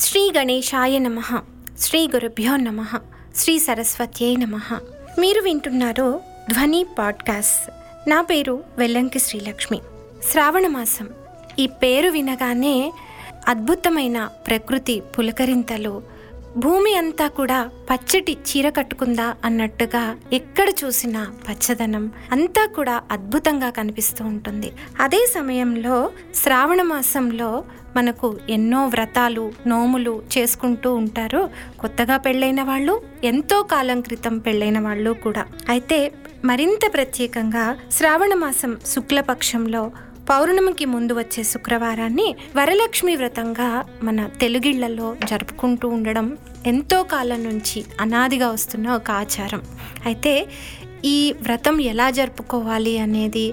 శ్రీ గణేశాయ నమః, శ్రీ గురుభ్యో నమః, శ్రీ సరస్వత్యై నమః. మీరు వింటున్నారు ధ్వని పాడ్కాస్ట్. నా పేరు వెల్లంకి శ్రీలక్ష్మి. శ్రావణ మాసం, ఈ పేరు వినగానే అద్భుతమైన ప్రకృతి పులకరింతలు, భూమి అంతా కూడా పచ్చటి చీర కట్టుకుందా అన్నట్టుగా ఎక్కడ చూసినా పచ్చదనం అంతా కూడా అద్భుతంగా కనిపిస్తూ ఉంటుంది. అదే సమయంలో శ్రావణ మాసంలో మనకు ఎన్నో వ్రతాలు, నోములు చేసుకుంటూ ఉంటారు. కొత్తగా పెళ్ళైన వాళ్ళు, ఎంతో కాలం క్రితం పెళ్ళైన వాళ్ళు కూడా. అయితే మరింత ప్రత్యేకంగా శ్రావణ మాసం శుక్లపక్షంలో పౌర్ణమికి ముందు వచ్చే శుక్రవారాన్ని వరలక్ష్మి వ్రతంగా మన తెలుగిళ్లలో జరుపుకుంటూ ఉండడం ఎంతో కాలం నుంచి అనాదిగా వస్తున్న ఒక ఆచారం. అయితే ఈ వ్రతం ఎలా జరుపుకోవాలి అనేది,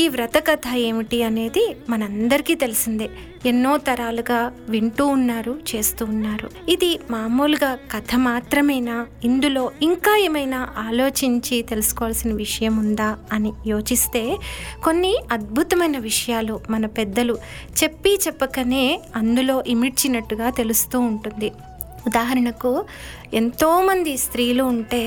ఈ వ్రత కథ ఏమిటి అనేది మనందరికీ తెలిసిందే. ఎన్నో తరాలుగా వింటూ ఉన్నారు, చేస్తూ ఉన్నారు. ఇది మామూలుగా కథ మాత్రమేనా? ఇందులో ఇంకా ఏమైనా ఆలోచించి తెలుసుకోవాల్సిన విషయం ఉందా అని యోచిస్తే కొన్ని అద్భుతమైన విషయాలు మన పెద్దలు చెప్పి చెప్పకనే అందులో ఇమిడ్చినట్టుగా తెలుస్తూ ఉంటుంది. ఉదాహరణకు, ఎంతోమంది స్త్రీలు ఉంటే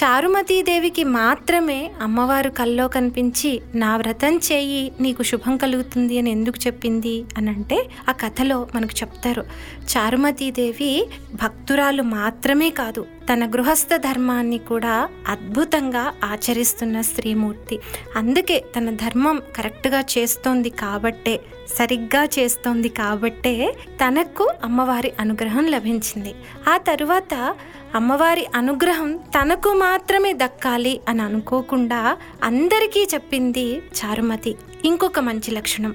చారుమతీదేవికి మాత్రమే అమ్మవారు కల్లో కనిపించి నా వ్రతం చేయి, నీకు శుభం కలుగుతుంది అని ఎందుకు చెప్పింది అని అంటే, ఆ కథలో మనకు చెప్తారు. చారుమతీదేవి భక్తురాలు మాత్రమే కాదు, తన గృహస్థ ధర్మాన్ని కూడా అద్భుతంగా ఆచరిస్తున్న స్త్రీమూర్తి. అందుకే తన ధర్మం కరెక్ట్గా చేస్తోంది కాబట్టే, సరిగ్గా చేస్తోంది కాబట్టే తనకు అమ్మవారి అనుగ్రహం లభించింది. ఆ తరువాత అమ్మవారి అనుగ్రహం తనకు మాత్రమే దక్కాలి అని అనుకోకుండా అందరికీ చెప్పింది చారుమతి. ఇంకొక మంచి లక్షణం,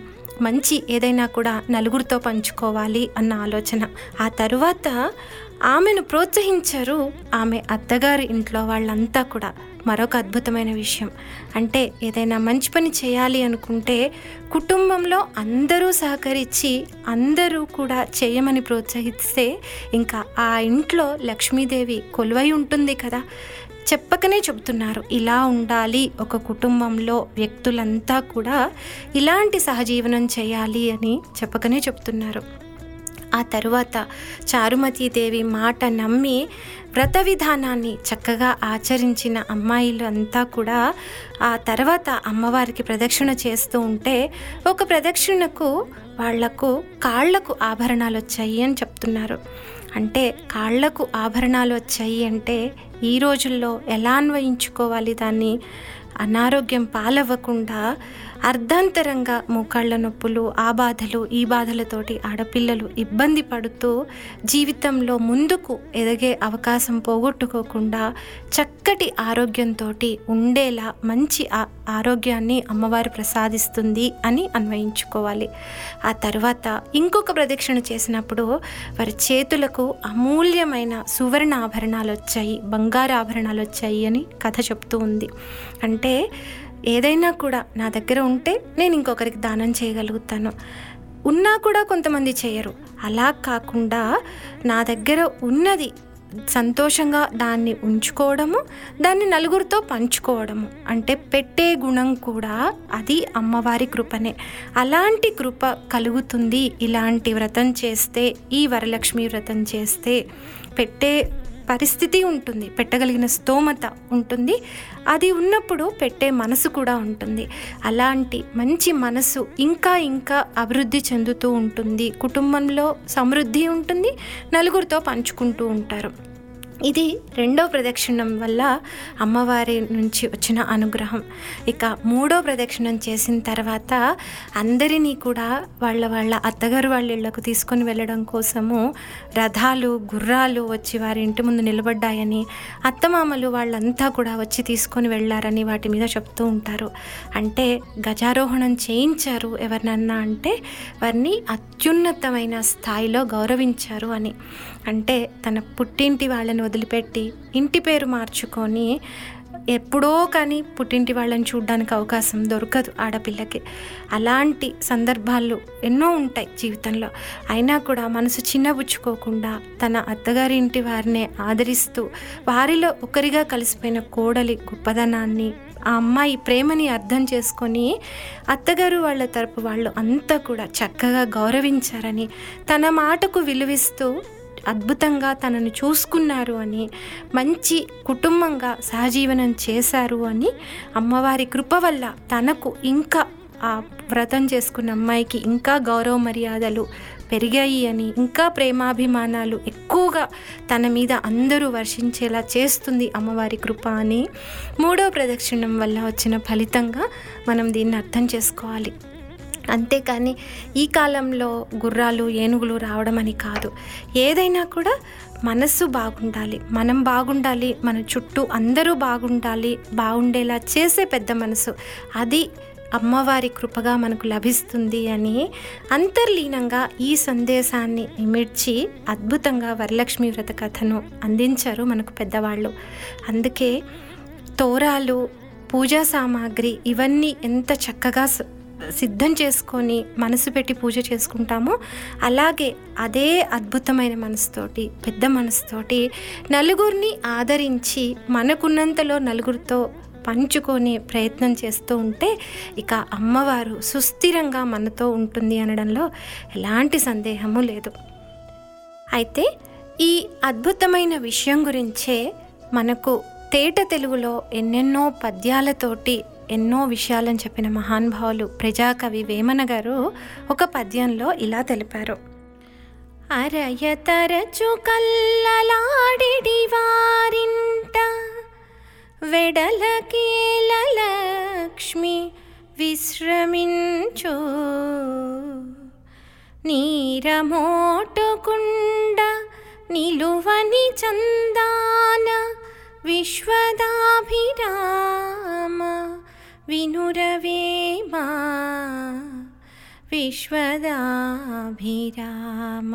మంచి ఏదైనా కూడా నలుగురితో పంచుకోవాలి అన్న ఆలోచన. ఆ తరువాత ఆమెను ప్రోత్సహించారు ఆమె అత్తగారి ఇంట్లో వాళ్ళంతా కూడా. మరొక అద్భుతమైన విషయం అంటే, ఏదైనా మంచి పని చేయాలి అనుకుంటే కుటుంబంలో అందరూ సహకరించి అందరూ కూడా చేయమని ప్రోత్సహిస్తే ఇంకా ఆ ఇంట్లో లక్ష్మీదేవి కొలువై ఉంటుంది కదా. చెప్పకనే చెబుతున్నారు, ఇలా ఉండాలి ఒక కుటుంబంలో వ్యక్తులంతా కూడా ఇలాంటి సహజీవనం చేయాలి అని చెప్పకనే చెబుతున్నారు. ఆ తరువాత చారుమతీదేవి మాట నమ్మి వ్రత విధానాన్ని చక్కగా ఆచరించిన అమ్మాయిలు అంతా కూడా ఆ తర్వాత అమ్మవారికి ప్రదక్షిణ చేస్తూ ఉంటే ఒక ప్రదక్షిణకు వాళ్లకు కాళ్లకు ఆభరణాలు వచ్చాయి అని చెప్తున్నారు. అంటే కాళ్లకు ఆభరణాలు వచ్చాయి అంటే ఈ రోజుల్లో ఎలా అన్వయించుకోవాలి దాన్ని? అనారోగ్యం పాలవ్వకుండా అర్ధాంతరంగా మోకాళ్ళ నొప్పులు, ఆ బాధలు ఈ బాధలతోటి ఆడపిల్లలు ఇబ్బంది పడుతూ జీవితంలో ముందుకు ఎదిగే అవకాశం పోగొట్టుకోకుండా చక్కటి ఆరోగ్యంతో ఉండేలా మంచి ఆరోగ్యాన్ని అమ్మవారు ప్రసాదిస్తుంది అని అన్వయించుకోవాలి. ఆ తర్వాత ఇంకొక ప్రదక్షిణ చేసినప్పుడు వారి చేతులకు అమూల్యమైన సువర్ణ ఆభరణాలు వచ్చాయి, బంగారు ఆభరణాలు వచ్చాయి అని కథ చెప్తూ ఉంది. అంటే ఏదైనా కూడా నా దగ్గర ఉంటే నేను ఇంకొకరికి దానం చేయగలుగుతాను, ఉన్నా కూడా కొంతమంది చేయరు. అలా కాకుండా నా దగ్గర ఉన్నది సంతోషంగా దాన్ని ఉంచుకోవడము, దాన్ని నలుగురితో పంచుకోవడము, అంటే పెట్టే గుణం కూడా అది అమ్మవారి కృపనే. అలాంటి కృప కలుగుతుంది ఇలాంటి వ్రతం చేస్తే, ఈ వరలక్ష్మి వ్రతం చేస్తే. పెట్టే పరిస్థితి ఉంటుంది, పెట్టగలిగిన స్తోమత ఉంటుంది, అది ఉన్నప్పుడు పెట్టే మనసు కూడా ఉంటుంది. అలాంటి మంచి మనసు ఇంకా ఇంకా అభివృద్ధి చెందుతూ ఉంటుంది, కుటుంబంలో సమృద్ధి ఉంటుంది, నలుగురితో పంచుకుంటూ ఉంటారు. ఇది రెండో ప్రదక్షిణం వల్ల అమ్మవారి నుంచి వచ్చిన అనుగ్రహం. ఇక మూడో ప్రదక్షిణం చేసిన తర్వాత అందరినీ కూడా వాళ్ళ అత్తగారు వాళ్ళ ఇళ్లకు తీసుకొని వెళ్ళడం కోసము రథాలు, గుర్రాలు వచ్చి వారి ఇంటి ముందు నిలబడ్డాయని, అత్తమామలు వాళ్ళంతా కూడా వచ్చి తీసుకొని వెళ్ళారని వాటి మీద చెప్తూ ఉంటారు. అంటే గజారోహణం చేయించారు ఎవరినన్నా అంటే వారిని అత్యున్నతమైన స్థాయిలో గౌరవించారు అని. అంటే తన పుట్టింటి వాళ్ళని వదిలిపెట్టి ఇంటి పేరు మార్చుకొని ఎప్పుడో కానీ పుట్టింటి వాళ్ళని చూడడానికి అవకాశం దొరకదు ఆడపిల్లకి. అలాంటి సందర్భాలు ఎన్నో ఉంటాయి జీవితంలో. అయినా కూడా మనసు చిన్నబుచ్చుకోకుండా తన అత్తగారి ఇంటి వారినే ఆదరిస్తూ వారిలో ఒకరిగా కలిసిపోయిన కోడలి గొప్పదనాన్ని, ఆ అమ్మాయి ప్రేమని అర్థం చేసుకొని అత్తగారు వాళ్ళ తరపు వాళ్ళు అంతా కూడా చక్కగా గౌరవించారని, తన మాటకు విలువిస్తూ అద్భుతంగా తనను చూసుకున్నారు అని, మంచి కుటుంబంగా సహజీవనం చేశారు అని, అమ్మవారి కృప వల్ల తనకు ఇంకా ఆ వ్రతం చేసుకున్న అమ్మాయికి ఇంకా గౌరవ మర్యాదలు పెరిగాయి అని, ఇంకా ప్రేమాభిమానాలు ఎక్కువగా తన మీద అందరూ వర్షించేలా చేస్తుంది అమ్మవారి కృప అని మూడో ప్రదక్షిణం వల్ల వచ్చిన ఫలితంగా మనం దీన్ని అర్థం చేసుకోవాలి. అంతేకాని ఈ కాలంలో గుర్రాలు ఏనుగులు రావడం అని కాదు, ఏదైనా కూడా మనస్సు బాగుండాలి, మనం బాగుండాలి, మన చుట్టూ అందరూ బాగుండాలి, బాగుండేలా చేసే పెద్ద మనసు, అది అమ్మవారి కృపగా మనకు లభిస్తుంది అని అంతర్లీనంగా ఈ సందేశాన్ని ఇమిడ్చి అద్భుతంగా వరలక్ష్మి వ్రత కథను అందించారు మనకు పెద్దవాళ్ళు. అందుకే తోరాలు, పూజా సామాగ్రి ఇవన్నీ ఎంత చక్కగా సిద్ధం చేసుకొని మనసు పెట్టి పూజ చేసుకుంటామో, అలాగే అదే అద్భుతమైన మనసుతోటి, పెద్ద మనసుతోటి నలుగురిని ఆదరించి మనకున్నంతలో నలుగురితో పంచుకొని ప్రయత్నం చేస్తూ ఉంటే ఇక అమ్మవారు సుస్థిరంగా మనతో ఉంటుంది అనడంలో ఎలాంటి సందేహము లేదు. అయితే ఈ అద్భుతమైన విషయం గురించే మనకు తేట తెలుగులో ఎన్నెన్నో పద్యాలతోటి ఎన్నో విషయాలను చెప్పిన మహానుభావులు ప్రజాకవి వేమన గారు ఒక పద్యంలో ఇలా తెలిపారు. అరయతరచు కల్లలాడిడి వారింట వెడలకేల లక్ష్మి విశ్రమించు, నీరమోటుకుండ నిలువని చందాన విశ్వదాభిరామ వినురవేమా విశ్వదాభిరామ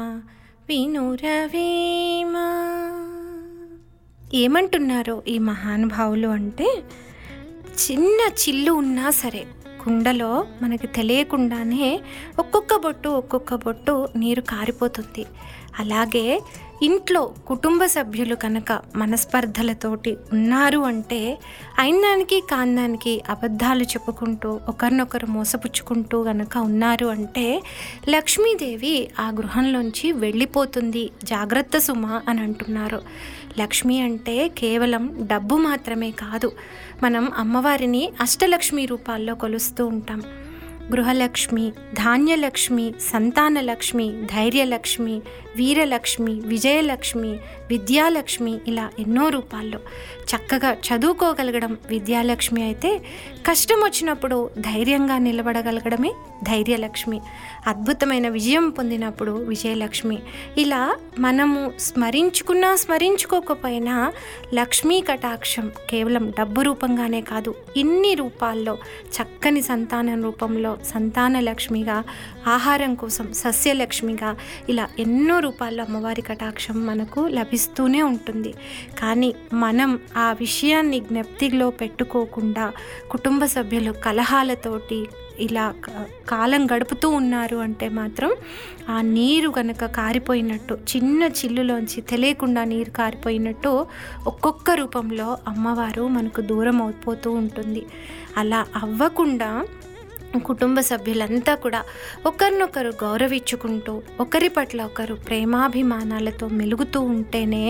వినురవేమా. ఏమంటున్నారో ఈ మహానుభావులు అంటే, చిన్న చిల్లు ఉన్నా సరే కుండలో మనకు తెలియకుండానే ఒక్కొక్క బొట్టు నీరు కారిపోతుంది. అలాగే ఇంట్లో కుటుంబ సభ్యులు కనుక మనస్పర్ధలతోటి ఉన్నారు అంటే అయినానికి కాందానికి అబద్ధాలు చెప్పుకుంటూ ఒకరినొకరు మోసపుచ్చుకుంటూ కనుక ఉన్నారు అంటే లక్ష్మీదేవి ఆ గృహంలోంచి వెళ్ళిపోతుంది, జాగ్రత్త సుమ అని అంటున్నారు. లక్ష్మి అంటే కేవలం డబ్బు మాత్రమే కాదు, మనం అమ్మవారిని అష్టలక్ష్మి రూపాల్లో కొలుస్తూ ఉంటాం. గృహలక్ష్మి, ధాన్యలక్ష్మి, సంతానలక్ష్మి, ధైర్యలక్ష్మి, వీరలక్ష్మి, విజయలక్ష్మి, విద్యాలక్ష్మి, ఇలా ఎన్నో రూపాల్లో. చక్కగా చదువుకోగలగడం విద్యాలక్ష్మి అయితే, కష్టం వచ్చినప్పుడు ధైర్యంగా నిలబడగలగడమే ధైర్యలక్ష్మి, అద్భుతమైన విజయం పొందినప్పుడు విజయలక్ష్మి. ఇలా మనము స్మరించుకున్నా స్మరించుకోకపోయినా లక్ష్మీ కటాక్షం కేవలం డబ్బు రూపంగానే కాదు, ఇన్ని రూపాల్లో చక్కని సంతానం రూపంలో సంతాన లక్ష్మిగా, ఆహారం కోసం సస్యలక్ష్మిగా, ఇలా ఎన్నో రూపాల్లో అమ్మవారి కటాక్షం మనకు లభిస్తూనే ఉంటుంది. కానీ మనం ఆ విషయాన్ని జ్ఞప్తిలో పెట్టుకోకుండా కుటుంబ సభ్యులు కలహాలతోటి ఇలా కాలం గడుపుతూ ఉన్నారు అంటే మాత్రం ఆ నీరు కనుక కారిపోయినట్టు, చిన్న చిల్లులోంచి తెలియకుండా నీరు కారిపోయినట్టు ఒక్కొక్క రూపంలో అమ్మవారు మనకు దూరం అయిపోతూ ఉంటుంది. అలా అవ్వకుండా కుటుంబ సభ్యులంతా కూడా ఒకరినొకరు గౌరవించుకుంటూ ఒకరి పట్ల ఒకరు ప్రేమాభిమానాలతో మెలుగుతూ ఉంటేనే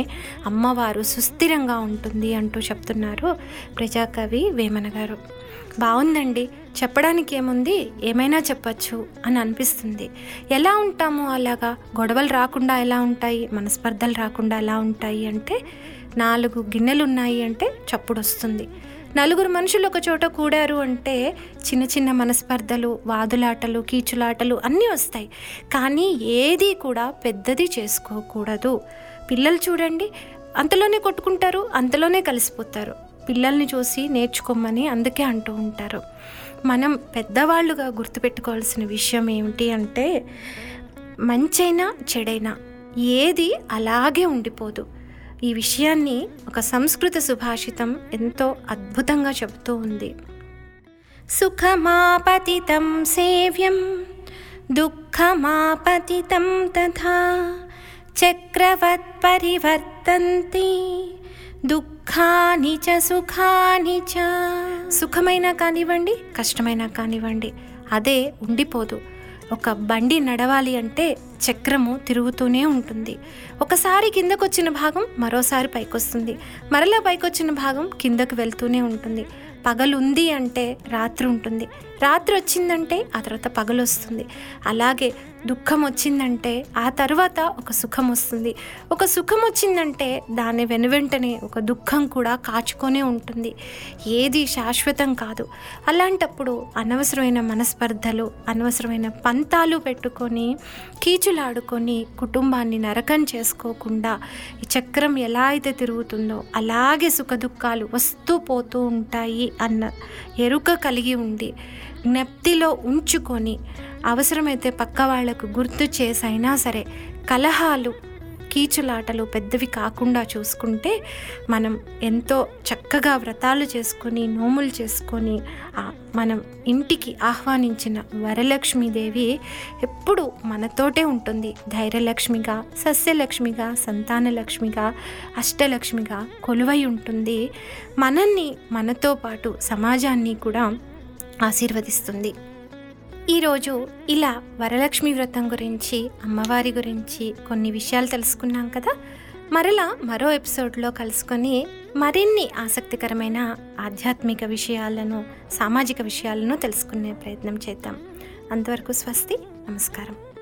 అమ్మవారు సుస్థిరంగా ఉంటుంది అంటూ చెప్తున్నారు ప్రజాకవి వేమన గారు. బాగుందండి, చెప్పడానికి ఏముంది, ఏమైనా చెప్పచ్చు అని అనిపిస్తుంది. ఎలా ఉంటామో అలాగా, గొడవలు రాకుండా ఎలా ఉంటాయి, మనస్పర్ధలు రాకుండా ఎలా ఉంటాయి అంటే, 4 గిన్నెలు ఉన్నాయి అంటే చప్పుడు వస్తుంది, 4 మనుషులు ఒక చోట కూడారు అంటే చిన్న చిన్న మనస్పర్ధలు, వాదులాటలు, కీచులాటలు అన్నీ వస్తాయి. కానీ ఏది కూడా పెద్దది చేసుకోకూడదు. పిల్లలు చూడండి, అంతలోనే కొట్టుకుంటారు, అంతలోనే కలిసిపోతారు. పిల్లల్ని చూసి నేర్చుకోమని అందుకే అంటూ ఉంటారు. మనం పెద్దవాళ్ళుగా గుర్తుపెట్టుకోవాల్సిన విషయం ఏమిటి అంటే, మంచైనా చెడైనా ఏది అలాగే ఉండిపోదు. ఈ విషయాన్ని ఒక సంస్కృత సుభాషితం ఎంతో అద్భుతంగా చెబుతూ ఉంది. సుఖమాపతితం సేవ్యం దుఃఖమాపతితం తథా చక్రవత్ పరివర్తంతి దుఃఖ దుఃఖాని చ సుఖాని చ, సుఖమైనా కానివ్వండి కష్టమైనా కానివ్వండి అదే ఉండిపోదు. ఒక బండి నడవాలి అంటే చక్రము తిరుగుతూనే ఉంటుంది. ఒకసారి కిందకు వచ్చిన భాగం మరోసారి పైకొస్తుంది, మరలా పైకొచ్చిన భాగం కిందకు వెళ్తూనే ఉంటుంది. పగలుంది అంటే రాత్రి ఉంటుంది, రాత్రి వచ్చిందంటే ఆ తర్వాత పగలు వస్తుంది. అలాగే దుఃఖం వచ్చిందంటే ఆ తర్వాత ఒక సుఖం వస్తుంది, ఒక సుఖం వచ్చిందంటే దాని వెనువెంటనే ఒక దుఃఖం కూడా కాచుకొనే ఉంటుంది. ఏది శాశ్వతం కాదు. అలాంటప్పుడు అనవసరమైన మనస్పర్ధలు, అనవసరమైన పంతాలు పెట్టుకొని కీచులాడుకొని కుటుంబాన్ని నరకం చేసుకోకుండా, ఈ చక్రం ఎలా అయితే తిరుగుతుందో అలాగే సుఖదుఖాలు వస్తూ పోతూ ఉంటాయి అన్న ఎరుక కలిగి ఉండి, జ్ఞప్తిలో ఉంచుకొని, అవసరమైతే పక్క వాళ్లకు గుర్తు చేసైనా సరే కలహాలు కీచులాటలు పెద్దవి కాకుండా చూసుకుంటే మనం ఎంతో చక్కగా వ్రతాలు చేసుకొని నోములు చేసుకొని మనం ఇంటికి ఆహ్వానించిన వరలక్ష్మీదేవి ఎప్పుడు మనతోటే ఉంటుంది. ధైర్యలక్ష్మిగా, సస్యలక్ష్మిగా, సంతానలక్ష్మిగా, అష్టలక్ష్మిగా కొలువై ఉంటుంది. మనల్ని, మనతో పాటు సమాజాన్ని కూడా ఆశీర్వదిస్తుంది. ఈరోజు ఇలా వరలక్ష్మి వ్రతం గురించి, అమ్మవారి గురించి కొన్ని విషయాలు తెలుసుకున్నాం కదా. మరలా మరో ఎపిసోడ్లో కలుసుకొని మరిన్ని ఆసక్తికరమైన ఆధ్యాత్మిక విషయాలను, సామాజిక విషయాలను తెలుసుకునే ప్రయత్నం చేద్దాం. అంతవరకు స్వస్తి, నమస్కారం.